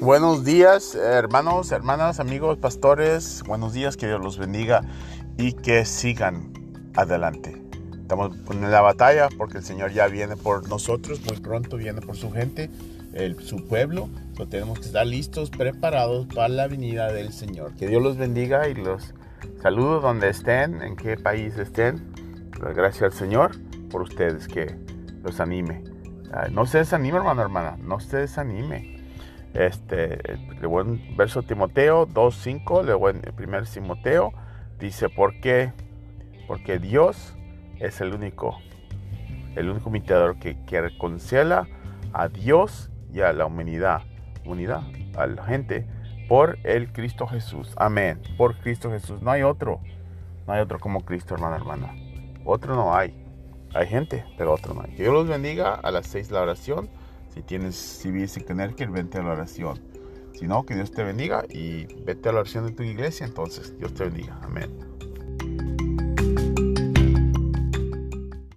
Buenos días, hermanos, hermanas, amigos, pastores. Buenos días, que Dios los bendiga y que sigan adelante. Estamos en la batalla porque el Señor ya viene por nosotros, muy pronto viene por su gente, su pueblo. Entonces, tenemos que estar listos, preparados para la venida del Señor. Que Dios los bendiga y los saludo donde estén, en qué país estén. Gracias al Señor por ustedes, que los anime. No se desanime, hermano, hermana, no se desanime. Le voy en verso Timoteo 2:5, le voy en el primer Timoteo, dice: ¿por qué? Porque Dios es el único mediador que reconcilia a Dios y a la humanidad, a la gente, por el Cristo Jesús. Amén. Por Cristo Jesús. No hay otro como Cristo, hermano, hermana. Otro no hay. Hay gente, pero otro no hay. Que Dios los bendiga. A las 6 la oración. Si vives sin tener que ir, vente a la oración. Si no, que Dios te bendiga y vete a la oración de tu iglesia. Entonces, Dios te bendiga. Amén.